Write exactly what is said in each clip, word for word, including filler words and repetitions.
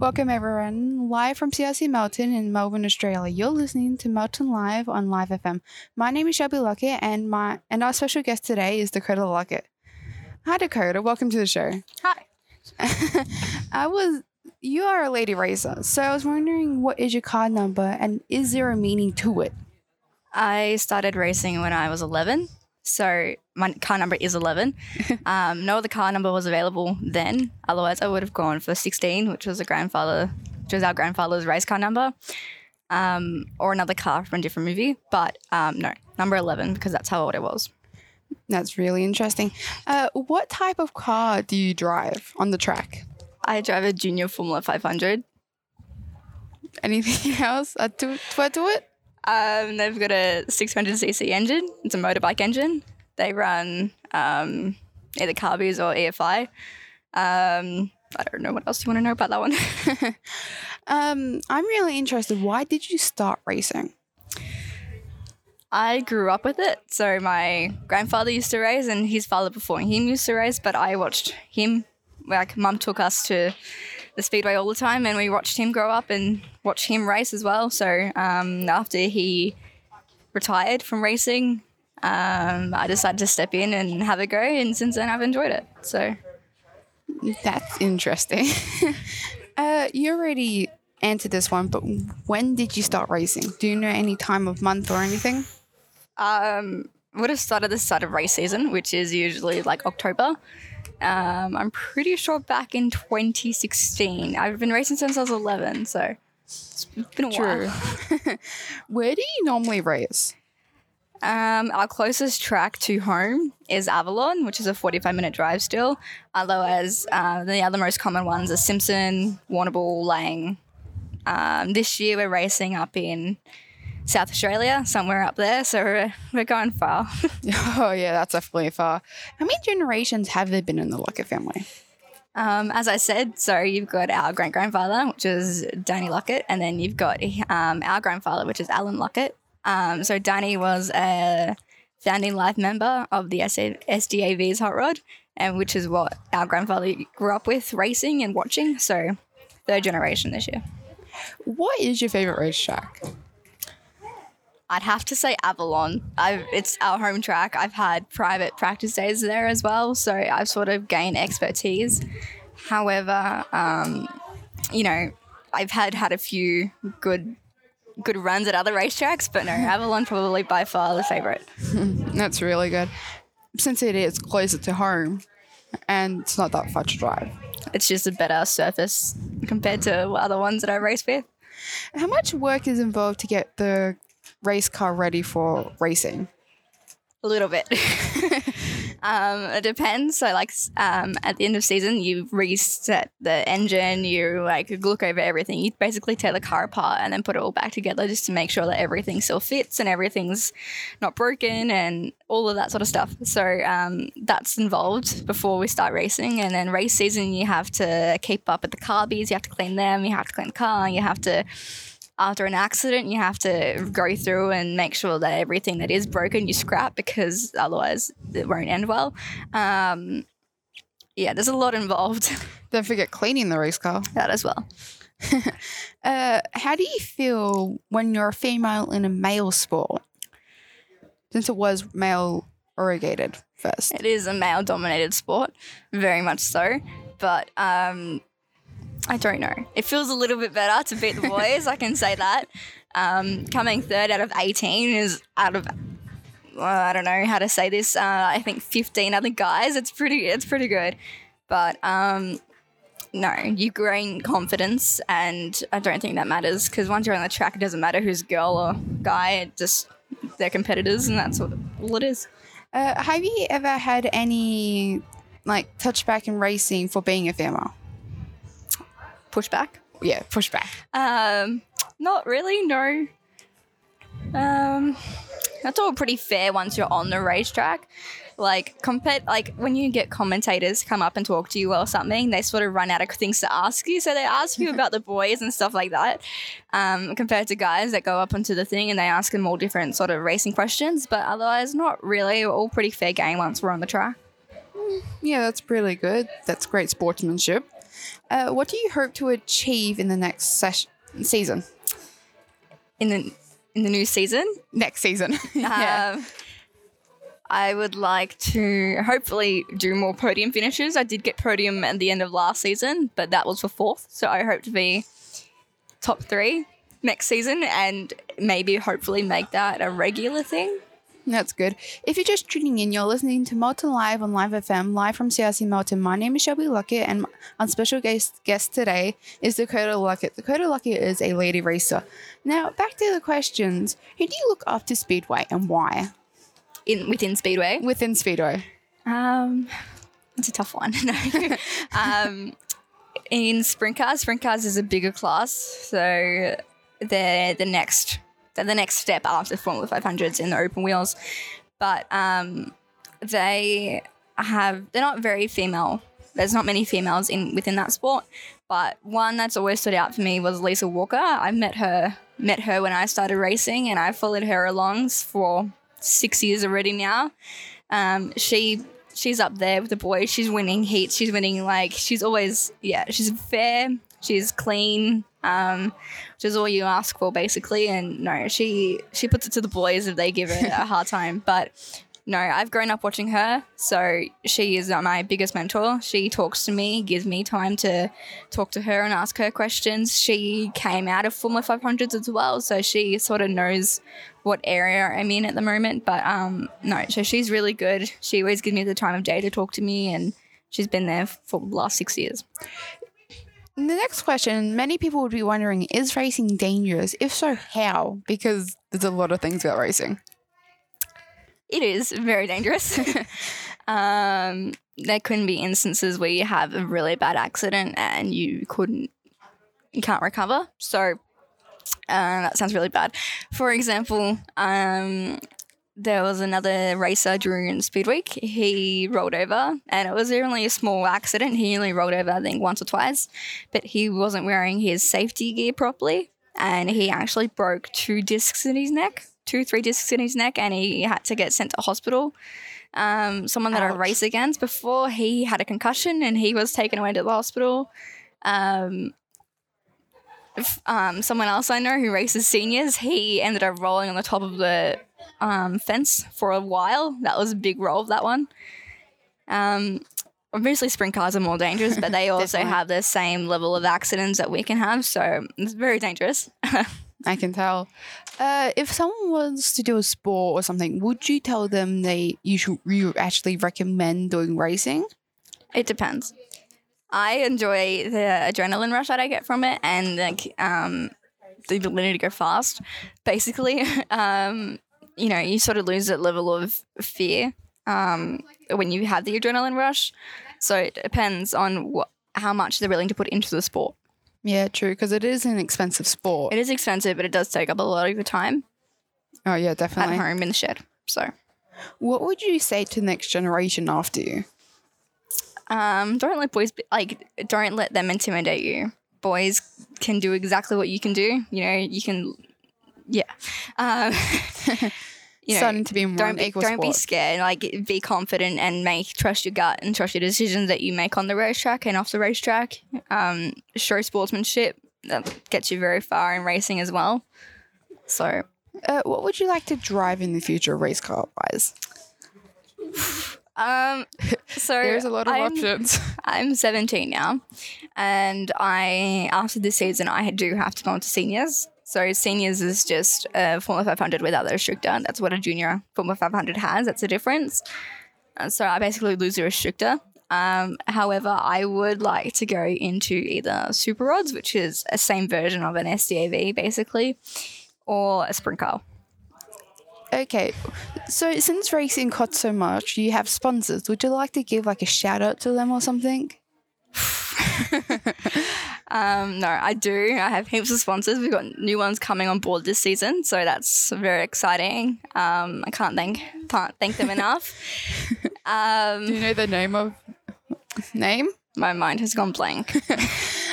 Welcome everyone, live from C R C Melton in Melbourne, Australia. You're listening to Melton Live on Live F M. My name is Shelby Luckett and my and our special guest today is Dakota Luckett. Hi Dakota, welcome to the show. Hi. I was you are a lady racer, so I was wondering, what is your car number and is there a meaning to it? I started racing when I was eleven, so my car number is eleven. Um, no other car number was available then. Otherwise, I would have gone for sixteen, which was a grandfather, which was our grandfather's race car number, um, or another car from a different movie. But um, no, number eleven, because that's how old it was. That's really interesting. Uh, what type of car do you drive on the track? I drive a Junior Formula Five Hundred. Anything else? I do what do it? Um, they've got a six hundred c c engine. It's a motorbike engine. They run um, either carbies or E F I. Um, I don't know what else you want to know about that one. um, I'm really interested. Why did you start racing? I grew up with it. So my grandfather used to race and his father before him used to race, but I watched him. Like, Mum took us to the speedway all the time and we watched him grow up and watched him race as well. So um, after he retired from racing, Um, I decided to step in and have a go, and since then I've enjoyed it. So that's interesting. uh, you already answered this one, but when did you start racing? Do you know any time of month or anything? Um, would have started the start of race season, which is usually like October. Um, I'm pretty sure back in twenty sixteen. I've been racing since I was eleven, so it's been a True. while. Where do you normally race? Um, our closest track to home is Avalon, which is a forty-five minute drive still. Otherwise, uh, the other most common ones are Simpson, Warrnambool, Lang. Um, this year we're racing up in South Australia, somewhere up there, so we're, we're going far. Oh, yeah, that's definitely far. How many generations have there been in the Lockett family? Um, as I said, so you've got our great-grandfather, which is Danny Lockett, and then you've got um, our grandfather, which is Alan Lockett. Um, so Danny was a founding life member of the S D A V's hot rod, and which is what our grandfather grew up with racing and watching. So third generation this year. What is your favourite race track? I'd have to say Avalon. I've, it's our home track. I've had private practice days there as well, so I've sort of gained expertise. However, um, you know, I've had had a few good. good runs at other racetracks, but no, Avalon probably by far the favourite. That's really good. Since it is closer to home and it's not that far to drive. It's just a better surface compared to other ones that I race with. How much work is involved to get the race car ready for racing? A little bit. um, it depends. So like um, at the end of season, you reset the engine, you like look over everything. You basically tear the car apart and then put it all back together just to make sure that everything still fits and everything's not broken and all of that sort of stuff. So um, that's involved before we start racing. And then race season, you have to keep up with the carbies. You have to clean them. You have to clean the car. You have to... After an accident, you have to go through and make sure that everything that is broken you scrap, because otherwise it won't end well. Um, yeah, there's a lot involved. Don't forget cleaning the race car. That as well. uh, how do you feel when you're a female in a male sport? Since it was male irrigated first. It is a male-dominated sport, very much so. But... Um, I don't know. It feels a little bit better to beat the boys, I can say that. Um, coming third out of eighteen is out of, well, I don't know how to say this, uh, I think fifteen other guys. It's pretty It's pretty good. But, um, no, you gain confidence, and I don't think that matters, because once you're on the track, it doesn't matter who's girl or guy. It just they're competitors, and that's all it is. Uh, have you ever had any, like, touchback in racing for being a female? Pushback? Yeah, pushback. Um, not really, no. Um, that's all pretty fair once you're on the racetrack. Like, compa- like when you get commentators come up and talk to you or something, they sort of run out of things to ask you. So they ask you about the boys and stuff like that, um, compared to guys that go up onto the thing and they ask them all different sort of racing questions. But otherwise, not really. We're all pretty fair game once we're on the track. Yeah, that's pretty good. That's great sportsmanship. Uh, what do you hope to achieve in the next ses- season? In the in the new season? Next season. yeah. Um, I would like to hopefully do more podium finishes. I did get podium at the end of last season, but that was for fourth. So I hope to be top three next season and maybe hopefully make that a regular thing. That's good. If you're just tuning in, you're listening to Melton Live on Live F M, live from C R C Melton. My name is Shelby Luckett, and our special guest, guest today is Dakota Luckett. Dakota Luckett is a lady racer. Now, back to the questions. Who do you look up to Speedway and why? In Within Speedway? Within Speedway. Um, that's a tough one. no. um, in Sprint Cars, Sprint Cars is a bigger class, so they're the next... the next step after Formula five hundreds in the open wheels, but um, they have they're not very female. There's not many females in within that sport, but one that's always stood out for me was Lisa Walker. I met her met her when I started racing, and I followed her along for six years already now. Um, she she's up there with the boys. She's winning heats. She's winning like she's always yeah. She's fair. She's clean. Um, which is all you ask for, basically. And no, she she puts it to the boys if they give her a hard time. But no, I've grown up watching her, so she is my biggest mentor. She talks to me, gives me time to talk to her and ask her questions. She came out of Formula five hundreds as well, so she sort of knows what area I'm in at the moment. But um, no, so she's really good. She always gives me the time of day to talk to me, and she's been there for the last six years. The next question, many people would be wondering, is racing dangerous? If so, how? Because there's a lot of things about racing. It is very dangerous. um, there can be instances where you have a really bad accident and you couldn't, you can't recover. So uh, that sounds really bad. For example, um, there was another racer during Speed Week. He rolled over, and it was only a small accident. He only rolled over, I think, once or twice, but he wasn't wearing his safety gear properly, and he actually broke two discs in his neck, two, three discs in his neck, and he had to get sent to hospital. Um, someone that Ouch. I raced against before, he had a concussion, and he was taken away to the hospital. Um Um, someone else I know who races seniors, he ended up rolling on the top of the um, fence for a while. That was a big roll, that one. Um, obviously, sprint cars are more dangerous, but they also have the same level of accidents that we can have, so it's very dangerous. I can tell. Uh, if someone wants to do a sport or something, would you tell them they you should you actually recommend doing racing? It depends. I enjoy the adrenaline rush that I get from it and like um, the ability to go fast, basically. um, you know, you sort of lose that level of fear um, when you have the adrenaline rush. So it depends on what, how much they're willing to put into the sport. Yeah, true, because it is an expensive sport. It is expensive, but it does take up a lot of your time. Oh, yeah, definitely. At home in the shed. So, what would you say to the next generation after you? Um, don't let boys be, like don't let them intimidate you. Boys can do exactly what you can do. You know, you can, yeah. Um, you know, starting to be more don't, equal don't sport. Be scared. Like be confident and make trust your gut and trust your decisions that you make on the racetrack and off the racetrack. Um, show sportsmanship that gets you very far in racing as well. So, uh, what would you like to drive in the future, race car wise? Um, so there's a lot of I'm, options. I'm seventeen now, and I after this season I do have to go on to seniors. So seniors is just a Formula five hundred without the restrictor. That's what a junior Formula five hundred has. That's the difference. And so I basically lose the restrictor. Um, however, I would like to go into either Super Rods, which is a same version of an S D A V basically, or a Sprint Car. Okay, so since racing costs so much, you have sponsors. Would you like to give like a shout out to them or something? um, no, I do. I have heaps of sponsors. We've got new ones coming on board this season, so that's very exciting. Um, I can't thank can't thank them enough. Um, do you know the name of name? My mind has gone blank.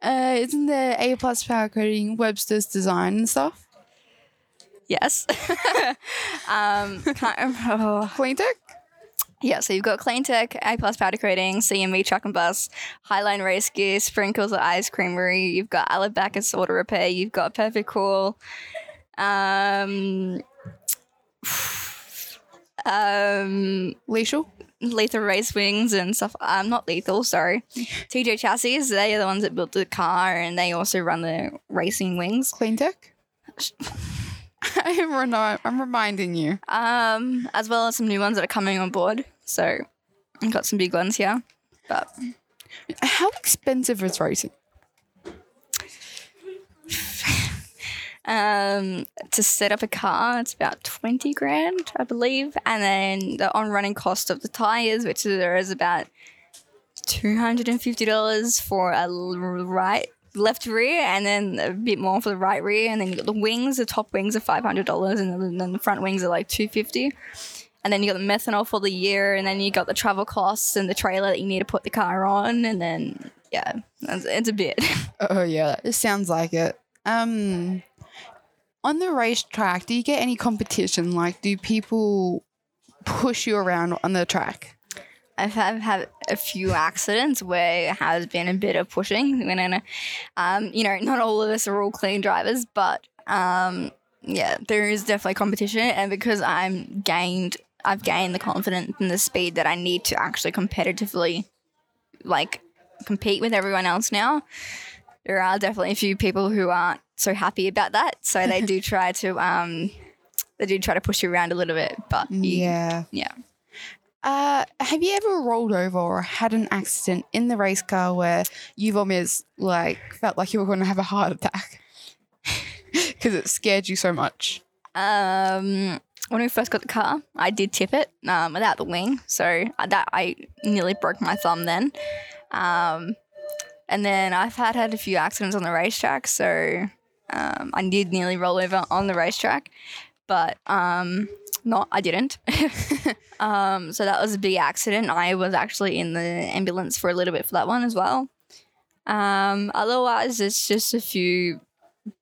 uh, isn't there A plus Powder Coating, Webster's Design and stuff? Yes. um, can't, oh. Clean Tech? Yeah, so you've got Clean Tech, A plus Powder Coating, C M E Truck and Bus, Highline Race Gear, Sprinkles or Ice Creamery. You've got Alabacus Auto Repair. You've got Perfect Cool. Um, um, Lethal, Lethal Race Wings and stuff. I'm um, not Lethal, sorry. T J Chassis. They are the ones that built the car, and they also run the racing wings. Clean Tech. I'm reminding you. Um, as well as some new ones that are coming on board. So I've got some big ones here. But how expensive is racing? um, to set up a car, it's about twenty grand, I believe, and then the on-running cost of the tires, which there is about two hundred and fifty dollars for a right. left rear, and then a bit more for the right rear, and then you got the wings. The top wings are five hundred dollars, and then the front wings are like two fifty. And then you got the methanol for the year, and then you got the travel costs and the trailer that you need to put the car on, and then yeah, it's a bit. Oh yeah, it sounds like it. Um, on the racetrack, do you get any competition? Like, do people push you around on the track? I've had a few accidents where it has been a bit of pushing. Um, you know, not all of us are all clean drivers, but um, yeah, there is definitely competition. And because I'm gained, I've gained the confidence and the speed that I need to actually competitively, like, compete with everyone else now. There are definitely a few people who aren't so happy about that, so they do try to um, they do try to push you around a little bit. But yeah, you, yeah. Uh, have you ever rolled over or had an accident in the race car where you've almost like felt like you were going to have a heart attack because it scared you so much? Um, when we first got the car, I did tip it um, without the wing, so that I nearly broke my thumb then. Um, and then I've had had a few accidents on the racetrack, so um, I did nearly roll over on the racetrack, but um. Not, I didn't. um, so that was a big accident. I was actually in the ambulance for a little bit for that one as well. Um, otherwise, it's just a few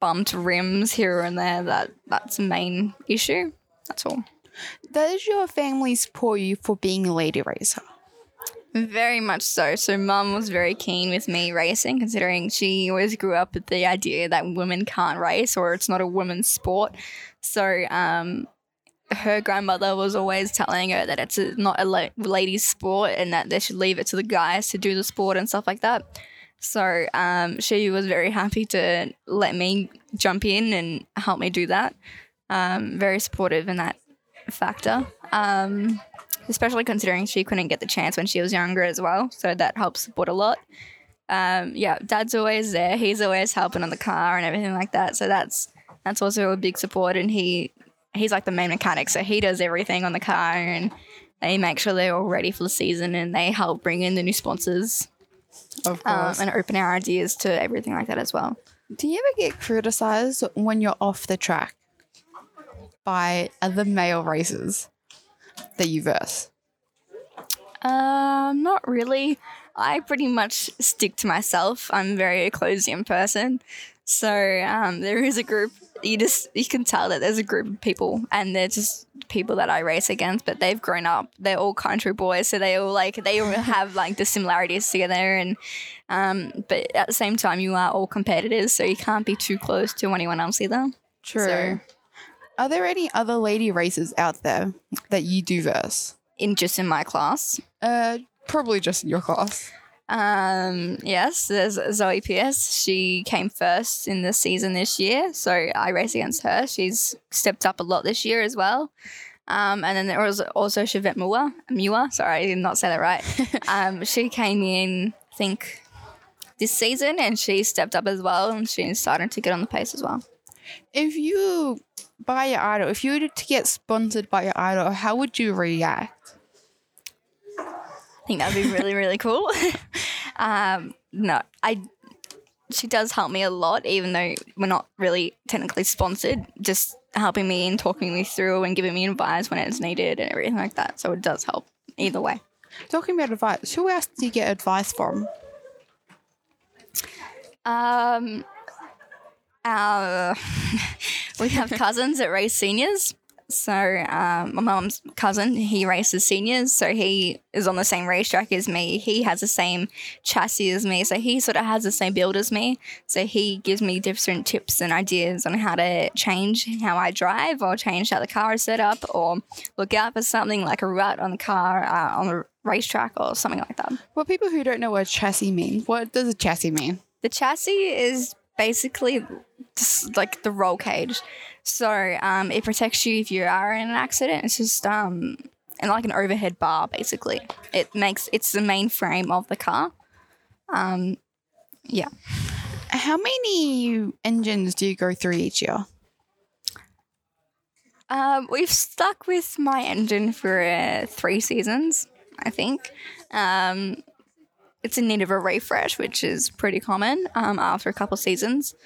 bumped rims here and there. That that's the main issue. That's all. Does your family support you for being a lady racer? Very much so. So Mum was very keen with me racing, considering she always grew up with the idea that women can't race or it's not a women's sport. So um. Her grandmother was always telling her that it's a, not a la- ladies' sport and that they should leave it to the guys to do the sport and stuff like that. So um, she was very happy to let me jump in and help me do that. Um, very supportive in that factor, um, especially considering she couldn't get the chance when she was younger as well. So that helps support a lot. Um, yeah, Dad's always there. He's always helping on the car and everything like that. So that's that's also a big support, and he... He's like the main mechanic, so he does everything on the car, and they make sure they're all ready for the season, and they help bring in the new sponsors, of course, um, and open our ideas to everything like that as well. Do you ever get criticised when you're off the track by other male racers that you verse? Um, not really. I pretty much stick to myself. I'm very a close-in person, so um, there is a group. You just you can tell that there's a group of people, and they're just people that I race against, but they've grown up. They're all country boys, so they all like they all have like the similarities together. And um, but at the same time, you are all competitors, so you can't be too close to anyone else either. True. So, are there any other lady racers out there that you do verse in just in my class? Uh, probably just in your class. Um, yes, there's Zoe Pierce. She came first in the season this year, so I race against her. She's stepped up a lot this year as well. Um, and then there was also Shivette Muwa, Muwa, sorry, I did not say that right. um, she came in, I think, this season, and she stepped up as well, and she's starting to get on the pace as well. If you buy your idol, if you were to get sponsored by your idol, how would you react? I think that would be really, really cool. um, no, I. She does help me a lot, even though we're not really technically sponsored, just helping me and talking me through and giving me advice when it's needed and everything like that. So it does help either way. Talking about advice, who else do you get advice from? Um, our, we have cousins that race seniors. So um, my mum's cousin, he races seniors, so he is on the same racetrack as me. He has the same chassis as me, so he sort of has the same build as me. So he gives me different tips and ideas on how to change how I drive or change how the car is set up or look out for something like a rut on the car, uh, on the racetrack or something like that. Well, people who don't know what chassis means, what does a chassis mean? The chassis is basically just like the roll cage. So um, it protects you if you are in an accident. It's just um, and like an overhead bar, basically. It makes it's the main frame of the car. Um, yeah. How many engines do you go through each year? Um, we've stuck with my engine for uh, three seasons, I think. Um, it's in need of a refresh, which is pretty common um, after a couple seasons.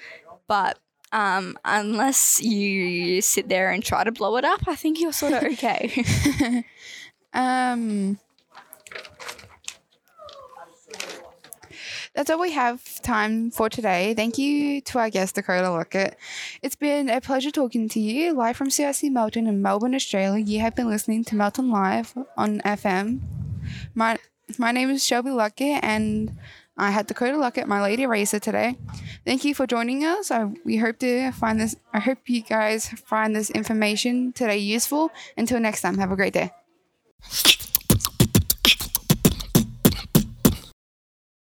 But um, unless you sit there and try to blow it up, I think you're sort of okay. um, that's all we have time for today. Thank you to our guest, Dakota Luckett. It's been a pleasure talking to you. Live from C R C Melton in Melbourne, Australia, you have been listening to Melton Live on F M. My, my name is Shelby Luckett, and I had Dakota Luckett, my lady racer, today. Thank you for joining us. I, we hope to find this. I hope you guys find this information today useful. Until next time, have a great day.